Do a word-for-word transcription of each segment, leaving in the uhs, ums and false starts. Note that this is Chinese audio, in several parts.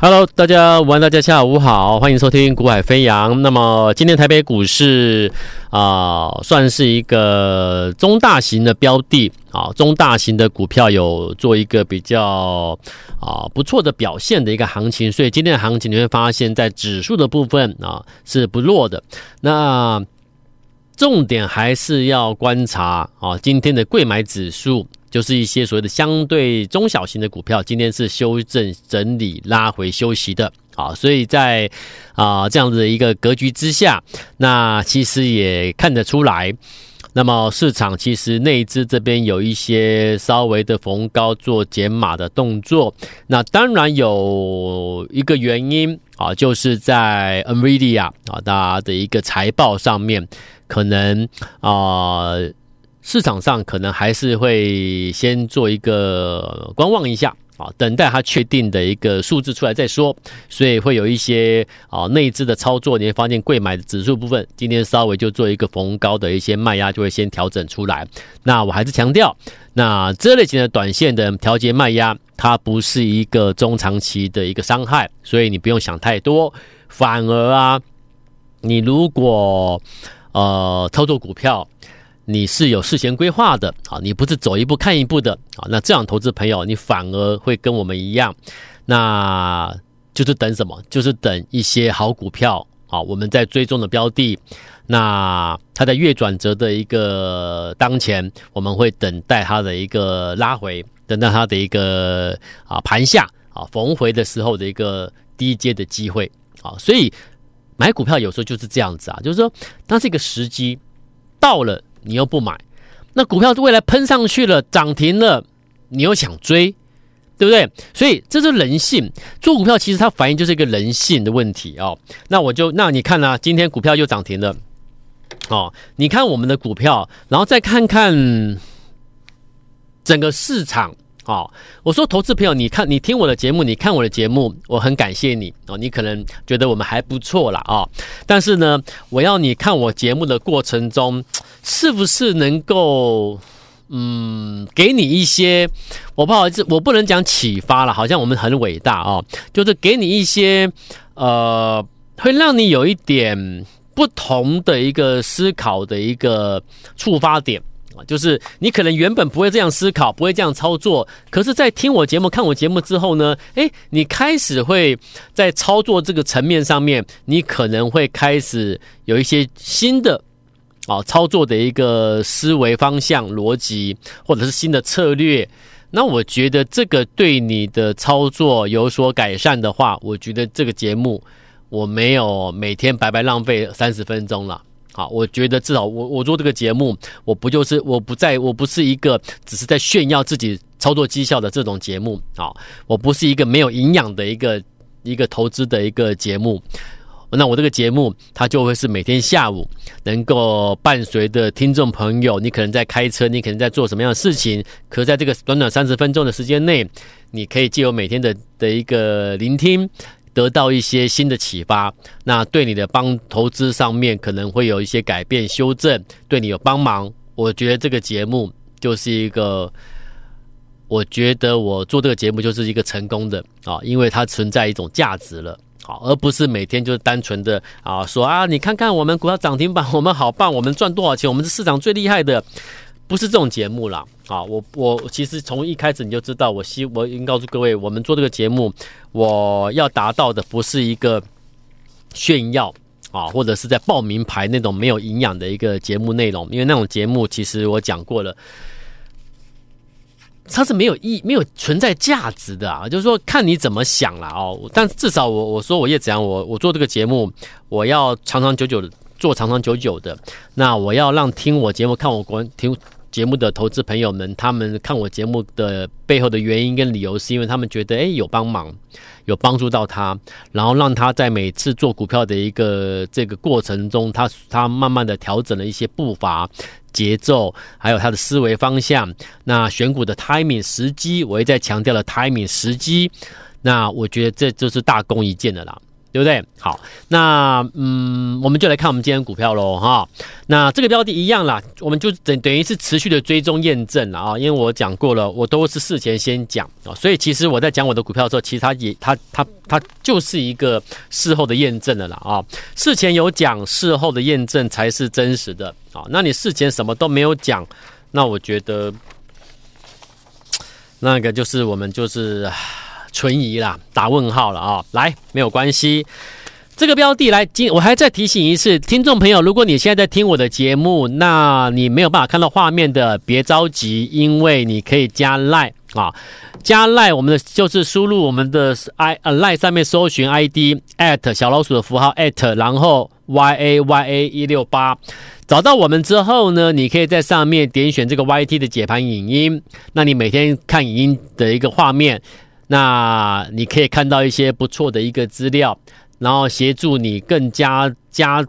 Hello， 大家午安，大家下午好，欢迎收听股海飞扬。那么今天台北股市啊、呃，算是一个中大型的标的啊，中大型的股票有做一个比较啊不错的表现的一个行情，所以今天的行情你会发现在指数的部分啊是不弱的。那重点还是要观察啊，今天的柜买指数。就是一些所谓的相对中小型的股票，今天是修正整理拉回休息的啊，所以在啊、呃、这样子的一个格局之下，那其实也看得出来，那么市场其实内资这边有一些稍微的逢高做减码的动作，那当然有一个原因啊，就是在 NVIDIA 啊它的一个财报上面，可能啊。呃市场上可能还是会先做一个观望一下啊，等待它确定的一个数字出来再说，所以会有一些啊内资的操作，你会发现柜买的指数部分今天稍微就做一个逢高的一些卖压，就会先调整出来。那我还是强调，那这类型的短线的调节卖压，它不是一个中长期的一个伤害，所以你不用想太多。反而啊，你如果呃操作股票。你是有事前规划的啊，你不是走一步看一步的啊，那这样投资朋友你反而会跟我们一样，那就是等什么？就是等一些好股票啊，我们在追踪的标的，那它在月转折的一个当前，我们会等待它的一个拉回，等待它的一个啊盘下啊逢回的时候的一个低阶的机会啊，所以买股票有时候就是这样子啊，就是说它是一个时机到了。你又不买，那股票未来喷上去了，涨停了，你又想追，对不对？所以这是人性，做股票其实它反映就是一个人性的问题哦。那我就，那你看啊，今天股票又涨停了，哦，你看我们的股票，然后再看看整个市场。哦，我说投资朋友，你看，你听我的节目，你看我的节目，我很感谢你哦。你可能觉得我们还不错啦啊、哦，但是呢，我要你看我节目的过程中，是不是能够嗯，给你一些，我不好意思，我不能讲启发啦，好像我们很伟大哦，就是给你一些呃，会让你有一点不同的一个思考的一个触发点。就是你可能原本不会这样思考，不会这样操作，可是在听我节目看我节目之后呢，诶，你开始会在操作这个层面上面，你可能会开始有一些新的啊操作的一个思维方向逻辑，或者是新的策略。那我觉得这个对你的操作有所改善的话，我觉得这个节目我没有每天白白浪费三十分钟了。好，我觉得至少我我做这个节目，我不就是我不在我不是一个只是在炫耀自己操作绩效的这种节目啊，我不是一个没有营养的一个一个投资的一个节目。那我这个节目它就会是每天下午能够伴随的听众朋友，你可能在开车，你可能在做什么样的事情，可是在这个短短三十分钟的时间内，你可以藉由每天的的一个聆听。得到一些新的启发，那对你的帮投资上面可能会有一些改变修正，对你有帮忙。我觉得这个节目就是一个，我觉得我做这个节目就是一个成功的啊，因为它存在一种价值了，好，而不是每天就是单纯的啊说啊，你看看我们股票涨停板，我们好棒，我们赚多少钱，我们是市场最厉害的。不是这种节目啦，啊，我我其实从一开始你就知道，我希我应告诉各位，我们做这个节目，我要达到的不是一个炫耀啊，或者是在报名牌那种没有营养的一个节目内容，因为那种节目其实我讲过了，它是没有意没有存在价值的啊，就是说看你怎么想啦哦。但至少我我说我叶子阳，我我做这个节目，我要长长久久的做长长久久的，那我要让听我节目看我国听。节目的投资朋友们，他们看我节目的背后的原因跟理由，是因为他们觉得诶有帮忙，有帮助到他，然后让他在每次做股票的一个这个过程中，他他慢慢的调整了一些步伐节奏，还有他的思维方向。那选股的 timing 时机，我也在强调了 timing 时机。那我觉得这就是大功一件的啦。对不对？好，那嗯，我们就来看我们今天的股票喽哈。那这个标的一样啦，我们就等等于是持续的追踪验证了啊，因为我讲过了，我都是事前先讲啊，所以其实我在讲我的股票的时候，其实它也它它它就是一个事后的验证了啦啊，事前有讲，事后的验证才是真实的啊。那你事前什么都没有讲，那我觉得那个就是我们就是。存疑啦，打问号了啊、哦！来，没有关系。这个标的来，今我还再提醒一次，听众朋友，如果你现在在听我的节目，那你没有办法看到画面的，别着急，因为你可以加 LINE 啊，加 LINE 我们的就是输入我们的 i、呃、LINE 上面搜寻 I D at 小老鼠的符号 at 然后 Y A Y A 一六八。找到我们之后呢，你可以在上面点选这个 Y T 的解盘影音，那你每天看影音的一个画面。那你可以看到一些不错的一个资料，然后协助你更加加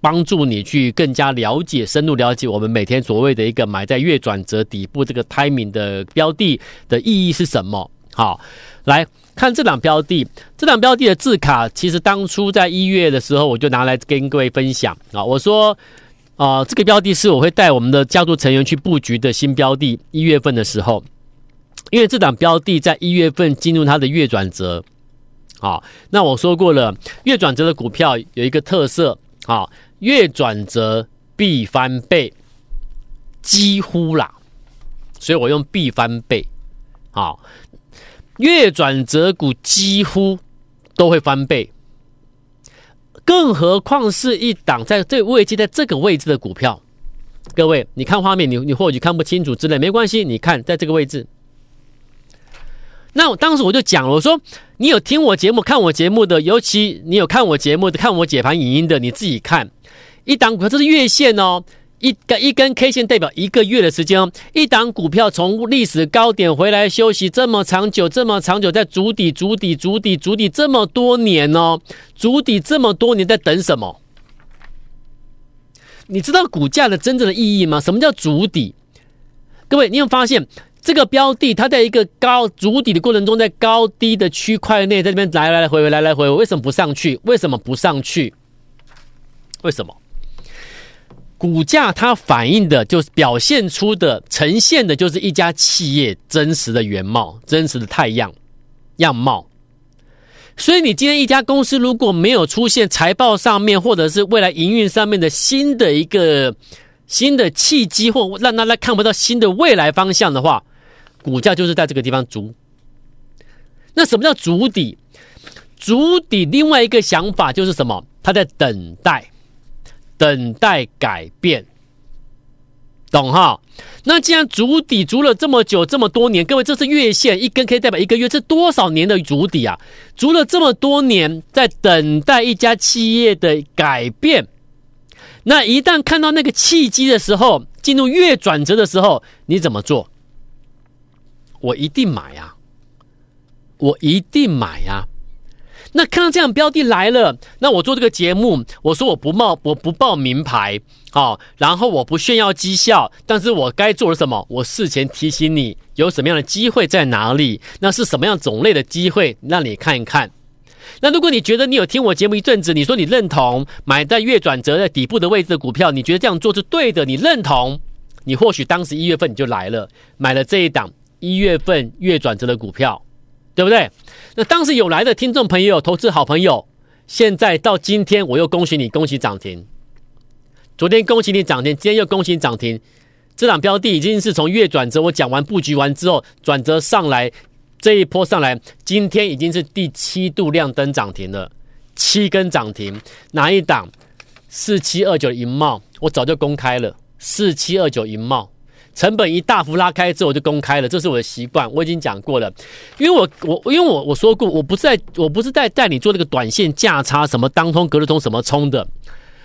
帮助你去更加了解、深入了解我们每天所谓的一个买在月转折底部这个 timing 的标的的意义是什么。好，来看这档标的，这档标的的字卡，其实当初在一月的时候我就拿来跟各位分享啊，我说啊、呃，这个标的是我会带我们的家族成员去布局的新标的，一月份的时候。因为这档标的在一月份进入它的月转折，好，那我说过了，月转折的股票有一个特色，好，月转折必翻倍，几乎啦，所以我用必翻倍，好，月转折股几乎都会翻倍，更何况是一档在这位置在这个位置的股票，各位，你看画面，你你或许看不清楚之类，没关系，你看在这个位置。那我当时我就讲了，我说你有听我节目、看我节目的，尤其你有看我节目的、看我解盘影音的，你自己看一档股票，这是月线哦，一根一根 K 线代表一个月的时间哦。一档股票从历史高点回来休息这么长久、这么长久，在筑底、筑底、筑底、筑底这么多年哦，筑底这么多年在等什么？你知道股价的真正的意义吗？什么叫筑底？各位，你有发现？这个标的它在一个高筑底的过程中，在高低的区块内在这边来来回回来来回回，为什么不上去？为什么不上去？为什么？股价它反映的就是表现出的呈现的就是一家企业真实的原貌、真实的太阳样貌。所以你今天一家公司如果没有出现财报上面或者是未来营运上面的新的一个新的契机，或让大家看不到新的未来方向的话，股价就是在这个地方筑。那什么叫筑底？筑底另外一个想法就是什么？它在等待，等待改变，懂哈？那既然筑底筑了这么久、这么多年，各位，这是月线一根可以代表一个月，这多少年的筑底啊？筑了这么多年，在等待一家企业的改变。那一旦看到那个契机的时候，进入月转折的时候，你怎么做？我一定买啊，我一定买啊。那看到这样标的来了，那我做这个节目，我说我不冒我不报名牌，好、哦，然后我不炫耀绩效，但是我该做了什么？我事前提醒你有什么样的机会在哪里，那是什么样种类的机会，让你看一看。那如果你觉得你有听我节目一阵子，你说你认同买在月转折的底部的位置的股票，你觉得这样做是对的，你认同，你或许当时一月份你就来了，买了这一档一月份月转折的股票，对不对？那当时有来的听众朋友、投资好朋友，现在到今天我又恭喜你，恭喜涨停。昨天恭喜你涨停，今天又恭喜你涨停。这档标的已经是从月转折，我讲完布局完之后，转折上来。这一波上来，今天已经是第七度亮灯涨停了，七根涨停，哪一档？四七二九银茂，我早就公开了，四七二九银茂，成本一大幅拉开之后我就公开了，这是我的习惯，我已经讲过了，因为我我因为我我说过，我不是在我不是在带你做那个短线价差什么当冲、隔日冲什么冲的。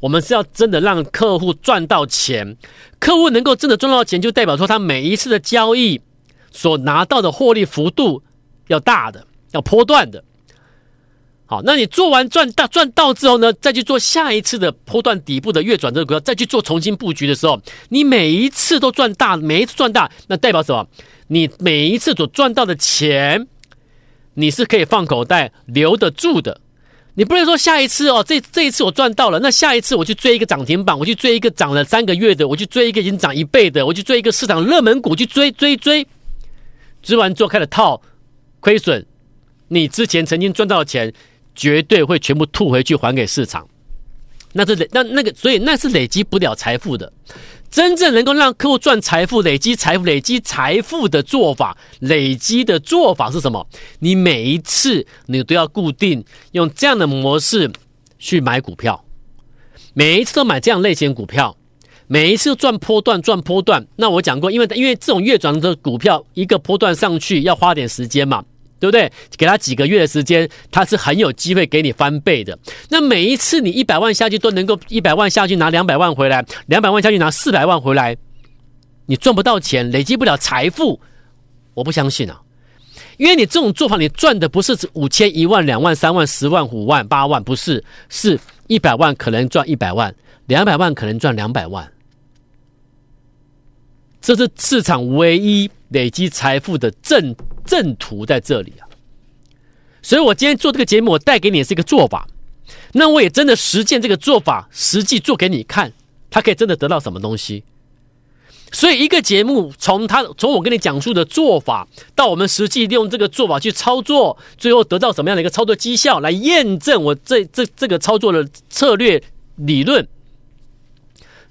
我们是要真的让客户赚到钱，客户能够真的赚到钱，就代表说他每一次的交易所拿到的获利幅度要大的，要波段的。好，那你做完赚大赚到之后呢，再去做下一次的波段底部的月转折股票，再去做重新布局的时候，你每一次都赚大，每一次赚大，那代表什么？你每一次所赚到的钱，你是可以放口袋留得住的。你不能说下一次哦，这这一次我赚到了，那下一次我去追一个涨停板，我去追一个涨了三个月的，我去追一个已经涨一倍的，我去追一个市场热门股，去追追追，追完之后开了套亏损，你之前曾经赚到的钱绝对会全部吐回去还给市场，那这那那个所以那是累积不了财富的。真正能够让客户赚财富、累积财富、累积财富的做法，累积的做法是什么？你每一次你都要固定用这样的模式去买股票，每一次都买这样类型股票，每一次都赚波段赚波段。那我讲过，因为因为这种月涨的股票，一个波段上去要花点时间嘛，对不对？给他几个月的时间，他是很有机会给你翻倍的。那每一次你一百万下去都能够一百万下去拿两百万回来，两百万下去拿四百万回来，你赚不到钱，累积不了财富，我不相信啊。因为你这种做法，你赚的不是五千、一万、两万、三万、十万、五万、八万，不是，是一百万可能赚一百万，两百万可能赚两百万。这是市场唯一累积财富的正正途在这里啊，所以我今天做这个节目，我带给你也是一个做法，那我也真的实践这个做法，实际做给你看，他可以真的得到什么东西。所以一个节目从他从我跟你讲述的做法，到我们实际利用这个做法去操作，最后得到什么样的一个操作绩效，来验证我这这这个操作的策略理论，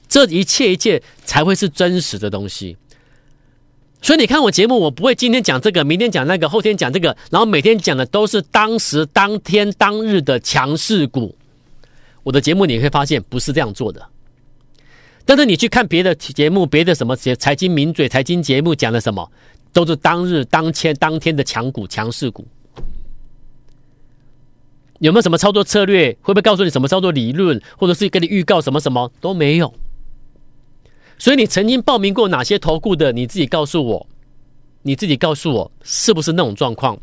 这一切一切才会是真实的东西。所以你看我节目，我不会今天讲这个，明天讲那个，后天讲这个，然后每天讲的都是当时当天当日的强势股。我的节目你会发现不是这样做的。但是你去看别的节目，别的什么财经名嘴、财经节目讲的什么，都是当日当天当天的强股、强势股。有没有什么操作策略？会不会告诉你什么操作理论，或者是给你预告什么什么都没有？所以你曾经报名过哪些投顾的？你自己告诉我，你自己告诉我，是不是那种状况？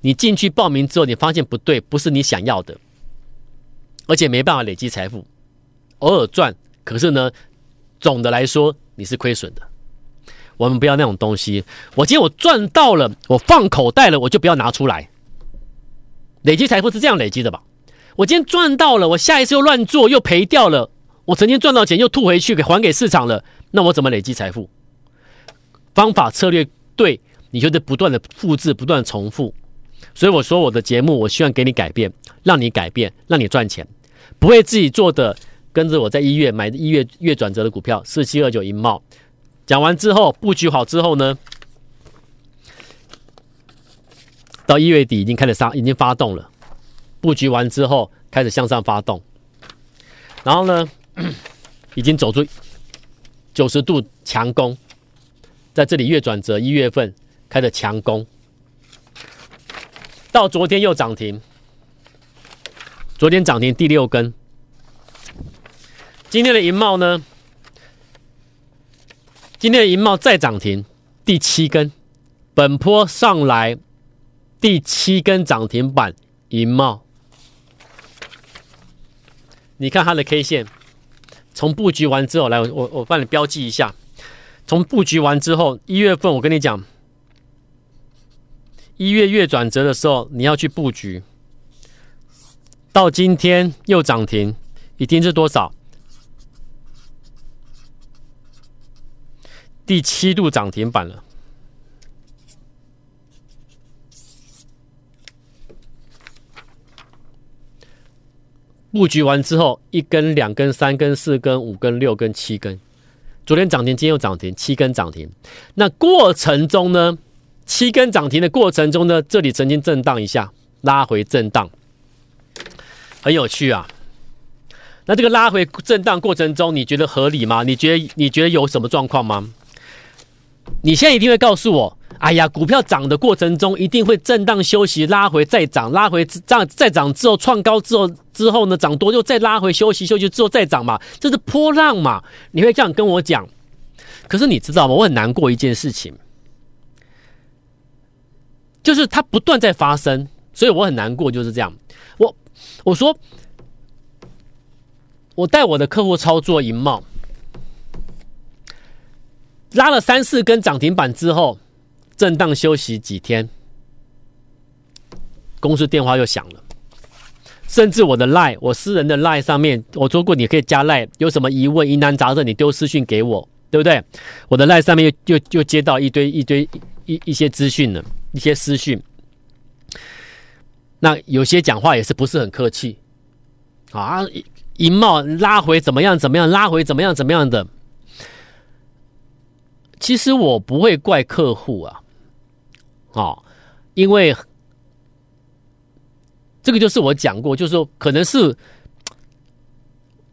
你进去报名之后，你发现不对，不是你想要的，而且没办法累积财富，偶尔赚，可是呢，总的来说你是亏损的。我们不要那种东西。我今天我赚到了，我放口袋了，我就不要拿出来。累积财富是这样累积的吧？我今天赚到了，我下一次又乱做，又赔掉了。我曾经赚到钱又吐回去给还给市场了，那我怎么累积财富？方法策略对，你就是不断的复制，不断重复。所以我说我的节目，我希望给你改变，让你改变，让你赚钱，不会自己做的。跟着我在一月买一月月转折的股票四七二九银茂，讲完之后布局好之后呢，到一月底已经开始杀，已经发动了。布局完之后开始向上发动，然后呢？已经走出九十度强攻，在这里月转折一月份开始强攻，到昨天又涨停，昨天涨停第六根。今天的银茂呢？今天的银茂再涨停第七根，本波上来第七根涨停板银茂，你看它的 K 线。从布局完之后，来我我我帮你标记一下。从布局完之后，一月份我跟你讲，一月月转折的时候你要去布局。到今天又涨停，已经是多少？第七度涨停板了。布局完之后，一根、两根、三根、四根、五根、六根、七根。昨天涨停，今天又涨停，七根涨停。那过程中呢，七根涨停的过程中呢，这里曾经震荡一下，拉回震荡，很有趣啊。那这个拉回震荡过程中，你觉得合理吗？你觉得你觉得有什么状况吗？你现在一定会告诉我，哎呀，股票涨的过程中一定会震荡休息，拉回再涨，拉回再涨之后创高之后之后呢，涨多就再拉回休息，休息之后再涨嘛，这是波浪嘛，你会这样跟我讲。可是你知道吗？我很难过一件事情，就是它不断在发生，所以我很难过，就是这样。我我说，我带我的客户操作银茂，拉了三四根涨停板之后。震荡休息几天，公司电话又响了，甚至我的 LINE， 我私人的 LINE 上面，我如果你可以加 LINE， 有什么疑问疑难杂症你丢私讯给我，对不对？我的 LINE 上面又又又接到一堆一堆一一些资讯了，一些私讯。那有些讲话也是不是很客气啊，银帽拉回怎么样怎么样，拉回怎么样怎么样的。其实我不会怪客户啊，哦，因为这个就是我讲过，就是说可能是，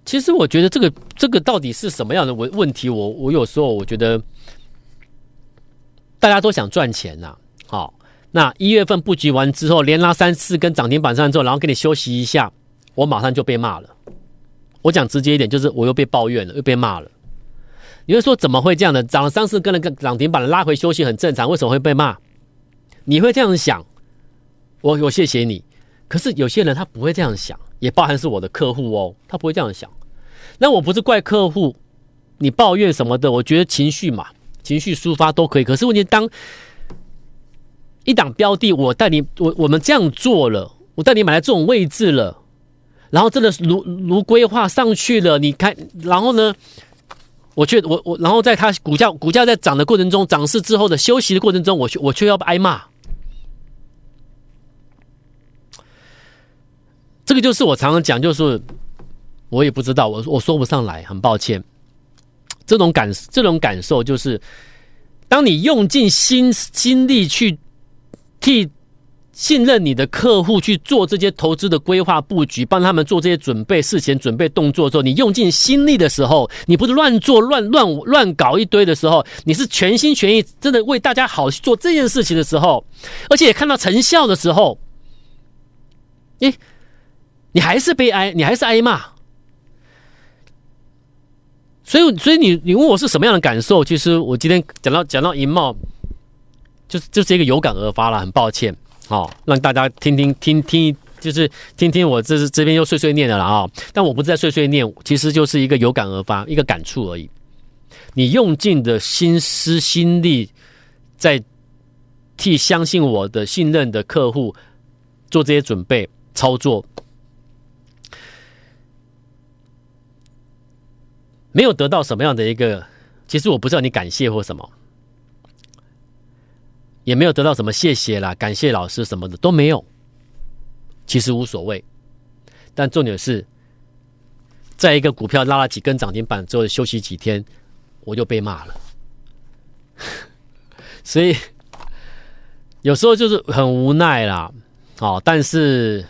其实我觉得这个这个到底是什么样的问题？我我有时候我觉得大家都想赚钱呐，啊，哦。那一月份布局完之后，连拉三次跟涨停板上之后，然后给你休息一下，我马上就被骂了。我讲直接一点，就是我又被抱怨了，又被骂了。你会说怎么会这样的？涨了三次跟了涨停板拉回休息很正常，为什么会被骂？你会这样想，我我谢谢你。可是有些人他不会这样想，也包含是我的客户哦，他不会这样想。那我不是怪客户，你抱怨什么的，我觉得情绪嘛，情绪抒发都可以。可是问题当一档标的，我带你，我我们这样做了，我带你买在这种位置了，然后真的如如规划上去了，你看，然后呢，我却我我，然后在它股价股价在涨的过程中，涨势之后的休息的过程中，我却我却要挨骂。这个就是我常常讲，就是我也不知道，我我说不上来，很抱歉。这种感这种感受就是，当你用尽心心力去。替信任你的客户去做这些投资的规划布局，帮他们做这些准备事前准备动作的时候，你用尽心力的时候，你不是乱做乱乱乱搞一堆的时候，你是全心全意真的为大家好做这件事情的时候，而且也看到成效的时候，诶，你还是被挨，你还是挨骂。所以，所以你你问我是什么样的感受？其实我今天讲到讲到银茂。就是就是一个有感而发啦，很抱歉，哦，让大家听听听听，就是听听我这这边又碎碎念了啦啊，哦！但我不是在碎碎念，其实就是一个有感而发，一个感触而已。你用尽的心思心力，在替相信我的信任的客户做这些准备操作，没有得到什么样的一个，其实我不知道你感谢或什么。也没有得到什么谢谢啦，感谢老师什么的都没有，其实无所谓。但重点是，在一个股票拉了几根涨停板之后休息几天，我就被骂了。所以有时候就是很无奈啦，哦，但是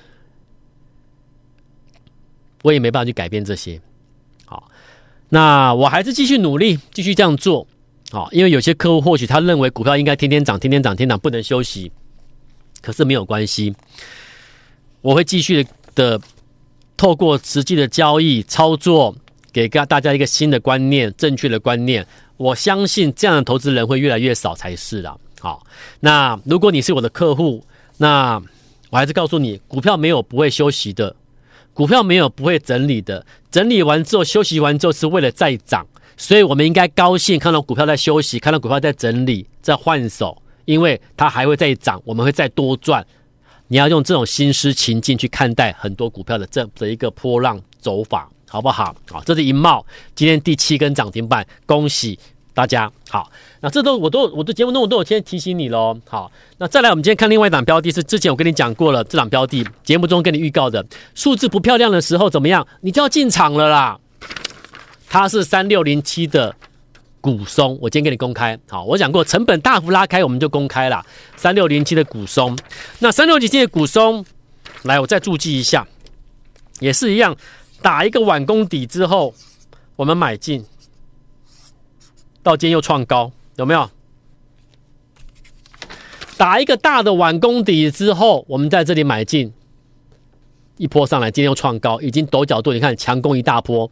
我也没办法去改变这些。好，哦，那我还是继续努力，继续这样做。好，因为有些客户或许他认为股票应该天天涨、天天涨、天天涨，不能休息。可是没有关系，我会继续的透过实际的交易操作，给大家一个新的观念、正确的观念。我相信这样的投资人会越来越少才是啦。好，那如果你是我的客户，那我还是告诉你，股票没有不会休息的，股票没有不会整理的，整理完之后休息完之后是为了再涨。所以我们应该高兴看到股票在休息，看到股票在整理，在换手，因为它还会再涨，我们会再多赚。你要用这种心思情境去看待很多股票的这的一个波浪走法，好不好？好，这是银茂今天第七根涨停板，恭喜大家。好，那这都我都我的节目中我都有先提醒你咯。好，那再来我们今天看另外一档标的，是之前我跟你讲过了，这档标的节目中跟你预告的，数字不漂亮的时候怎么样，你就要进场了啦。它是三六零七的股松，我今天给你公开。好，我讲过成本大幅拉开我们就公开了三六零七的股松。那三六零七的股松，来我再注记一下，也是一样打一个晚攻底之后我们买进，到今天又创高，有没有？打一个大的晚攻底之后我们在这里买进，一波上来今天又创高，已经抖角度，你看强攻一大波，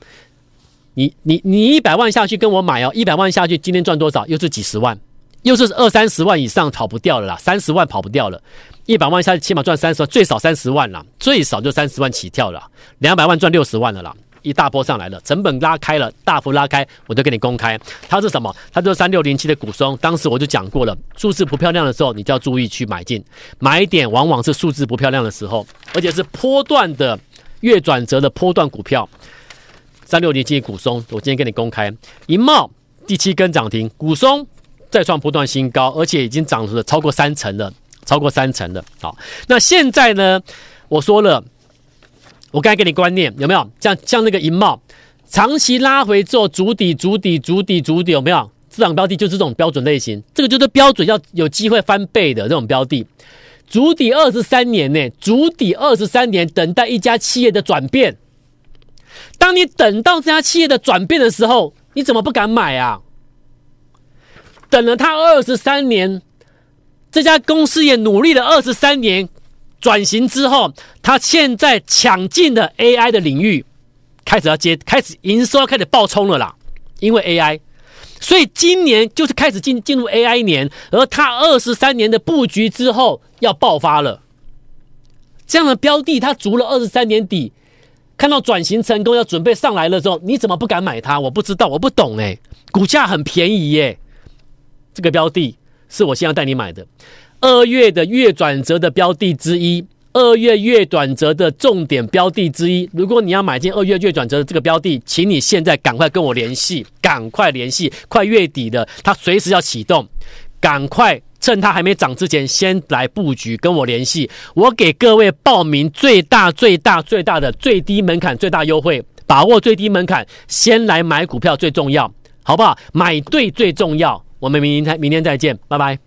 你你你一百万下去跟我买哦，一百万下去今天赚多少？又是几十万，又是二三十万以上跑不掉了啦，三十万跑不掉了。一百万下去起码赚三十万，最少三十万啦，最少就三十万起跳了啦，两百万赚六十万了啦，一大波上来了，成本拉开了，大幅拉开，我就给你公开。它是什么？它就是三六零七的股松。当时我就讲过了，数字不漂亮的时候，你就要注意去买进，买点往往是数字不漂亮的时候，而且是波段的月转折的波段股票。三六零七股松，我今天给你公开。银茂第七根涨停，股松再创不断新高，而且已经涨了超过三成了，超过三成了。好，那现在呢？我说了。我刚才给你观念有没有？像像那个银茂，长期拉回之后，筑底、筑底、筑底、筑底，有没有？这档标的就是这种标准类型，这个就是标准要有机会翻倍的这种标的。筑底二十三年呢、欸，筑底二十三年，等待一家企业的转变。当你等到这家企业的转变的时候，你怎么不敢买啊？等了他二十三年，这家公司也努力了二十三年。转型之后，他现在抢进了 A I 的领域，开始要接，开始营收要开始爆冲了啦。因为 A I， 所以今年就是开始进进入 A I 年，而他二十三年的布局之后要爆发了。这样的标的，他足了二十三年底，看到转型成功要准备上来了之后，你怎么不敢买它？我不知道，我不懂哎、欸，股价很便宜耶、欸，这个标的是我现在带你买的。二月的月转折的标的之一，二月月转折的重点标的之一。如果你要买进二月月转折的这个标的，请你现在赶快跟我联系，赶快联系，快月底了，它随时要启动，赶快趁它还没涨之前，先来布局，跟我联系。我给各位报名最大最大最大的最低门槛最大优惠，把握最低门槛，先来买股票最重要，好不好？买对最重要。我们明天明天再见，拜拜。